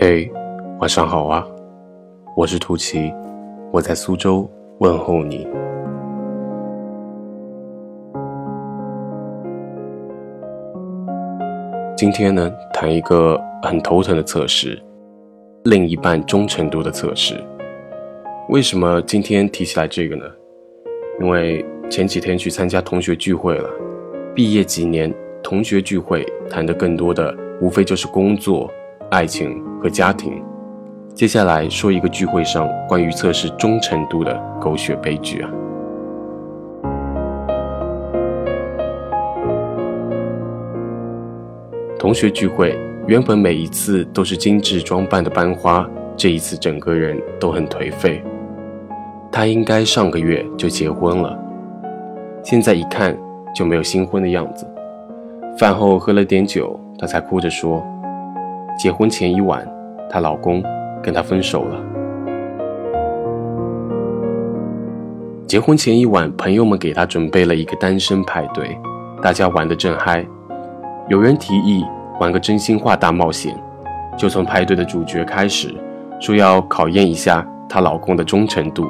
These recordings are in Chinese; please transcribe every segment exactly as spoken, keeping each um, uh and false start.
嘿，晚上好啊，我是兔奇，我在苏州问候你。今天呢，谈一个很头疼的测试，另一半忠诚度的测试。为什么今天提起来这个呢？因为前几天去参加同学聚会了，毕业几年，同学聚会谈的更多的无非就是工作、爱情和家庭。接下来说一个聚会上关于测试忠诚度的狗血悲剧啊。同学聚会原本每一次都是精致装扮的班花，这一次整个人都很颓废。她应该上个月就结婚了，现在一看就没有新婚的样子。饭后喝了点酒，她才哭着说，结婚前一晚，她老公跟她分手了。结婚前一晚，朋友们给她准备了一个单身派对，大家玩得正嗨。有人提议玩个真心话大冒险，就从派对的主角开始，说要考验一下她老公的忠诚度。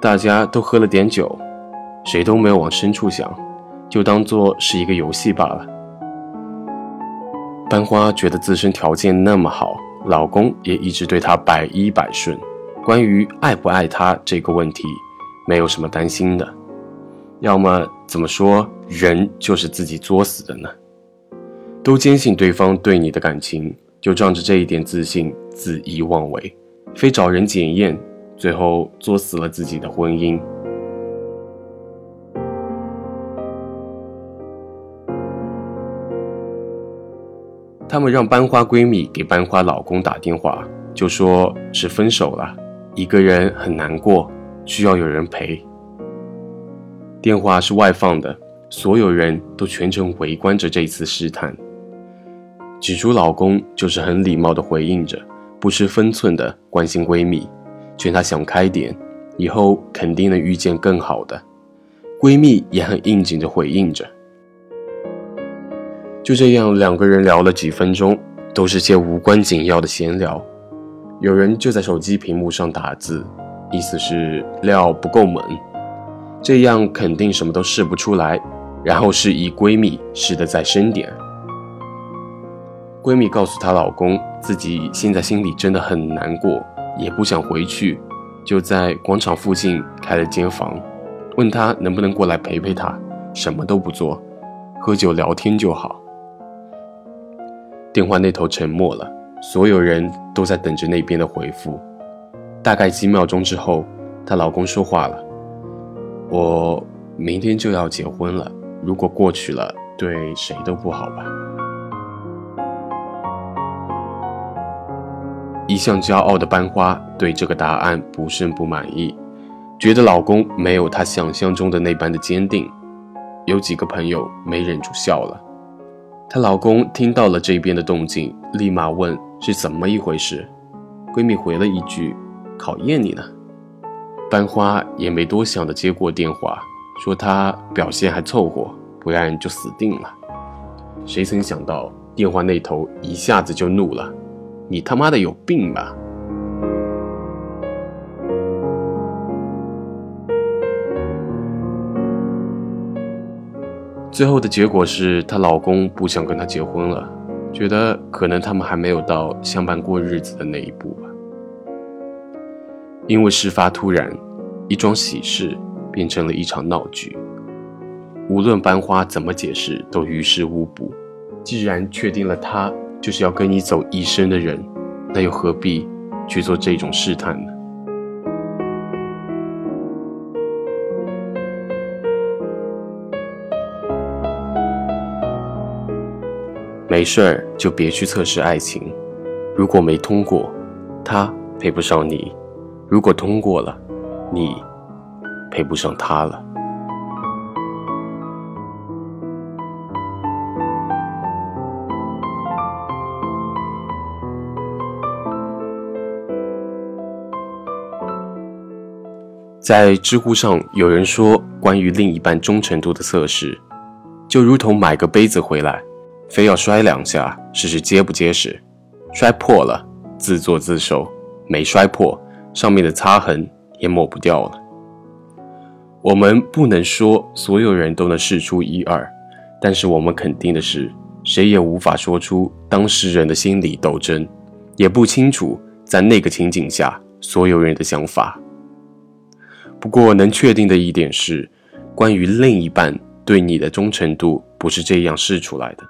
大家都喝了点酒，谁都没有往深处想，就当作是一个游戏罢了。班花觉得自身条件那么好，老公也一直对她百依百顺，关于爱不爱她这个问题没有什么担心的。要么怎么说，人就是自己作死的呢？都坚信对方对你的感情，就仗着这一点自信恣意妄为，非找人检验，最后作死了自己的婚姻。她们让班花闺蜜给班花老公打电话，就说是分手了，一个人很难过，需要有人陪。电话是外放的，所有人都全程围观着这次试探。起初老公就是很礼貌地回应着，不失分寸地关心闺蜜，劝她想开点，以后肯定能遇见更好的。闺蜜也很应景地回应着。就这样，两个人聊了几分钟，都是些无关紧要的闲聊。有人就在手机屏幕上打字，意思是料不够猛，这样肯定什么都试不出来，然后示意闺蜜试得再深点。闺蜜告诉她老公，自己现在心里真的很难过，也不想回去，就在广场附近开了间房，问她能不能过来陪陪她，什么都不做，喝酒聊天就好。电话那头沉默了，所有人都在等着那边的回复。大概几秒钟之后，她老公说话了，我明天就要结婚了，如果过去了，对谁都不好吧。一向骄傲的班花对这个答案不甚不满意，觉得老公没有她想象中的那般的坚定。有几个朋友没忍住笑了。她老公听到了这边的动静，立马问是怎么一回事。闺蜜回了一句，考验你呢。班花也没多想的接过电话，说她表现还凑合，不然就死定了。谁曾想到电话那头一下子就怒了，你他妈的有病吧。最后的结果是，她老公不想跟她结婚了，觉得可能他们还没有到相伴过日子的那一步吧。因为事发突然，一桩喜事变成了一场闹剧。无论班花怎么解释，都于事无补。既然确定了他就是要跟你走一生的人，那又何必去做这种试探呢？没事儿就别去测试爱情，如果没通过，他配不上你；如果通过了，你配不上他了。在知乎上有人说关于另一半忠诚度的测试，就如同买个杯子回来，非要摔两下试试结不结实，摔破了自作自受，没摔破上面的擦痕也抹不掉了。我们不能说所有人都能试出一二，但是我们肯定的是，谁也无法说出当事人的心理斗争，也不清楚在那个情景下所有人的想法。不过能确定的一点是，关于另一半对你的忠诚度不是这样试出来的。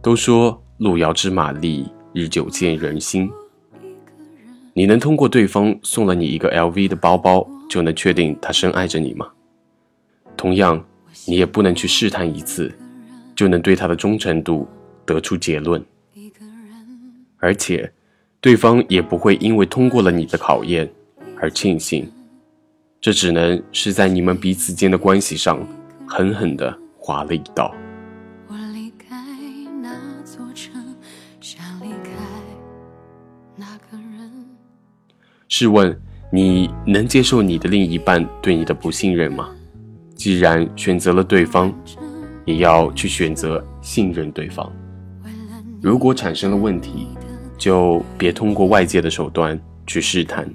都说路遥知马力，日久见人心。你能通过对方送了你一个 L V 的包包就能确定他深爱着你吗？同样，你也不能去试探一次就能对他的忠诚度得出结论。而且对方也不会因为通过了你的考验而庆幸，这只能是在你们彼此间的关系上狠狠地划了一刀。试问，你能接受你的另一半对你的不信任吗？既然选择了对方，也要去选择信任对方。如果产生了问题，就别通过外界的手段去试探，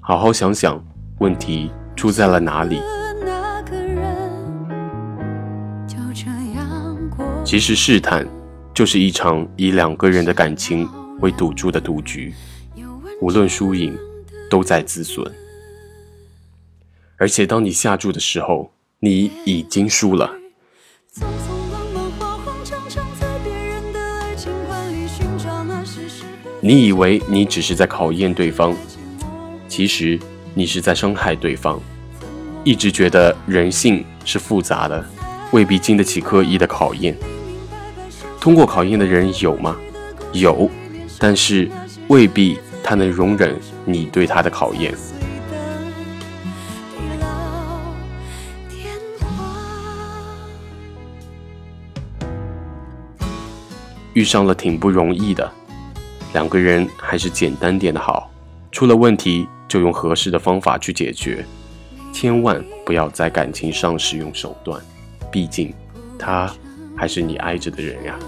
好好想想问题出在了哪里。其实试探就是一场以两个人的感情为赌注的赌局，无论输赢都在自损，而且当你下注的时候，你已经输了。你以为你只是在考验对方，其实你是在伤害对方。一直觉得人性是复杂的，未必经得起刻意的考验。通过考验的人有吗？有，但是未必他能容忍你对他的考验。遇上了挺不容易的，两个人还是简单点的好，出了问题就用合适的方法去解决，千万不要在感情上使用手段，毕竟他还是你爱着的人呀。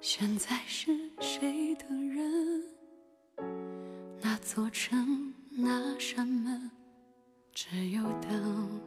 现在是谁的人？那座城，那扇门，只有等。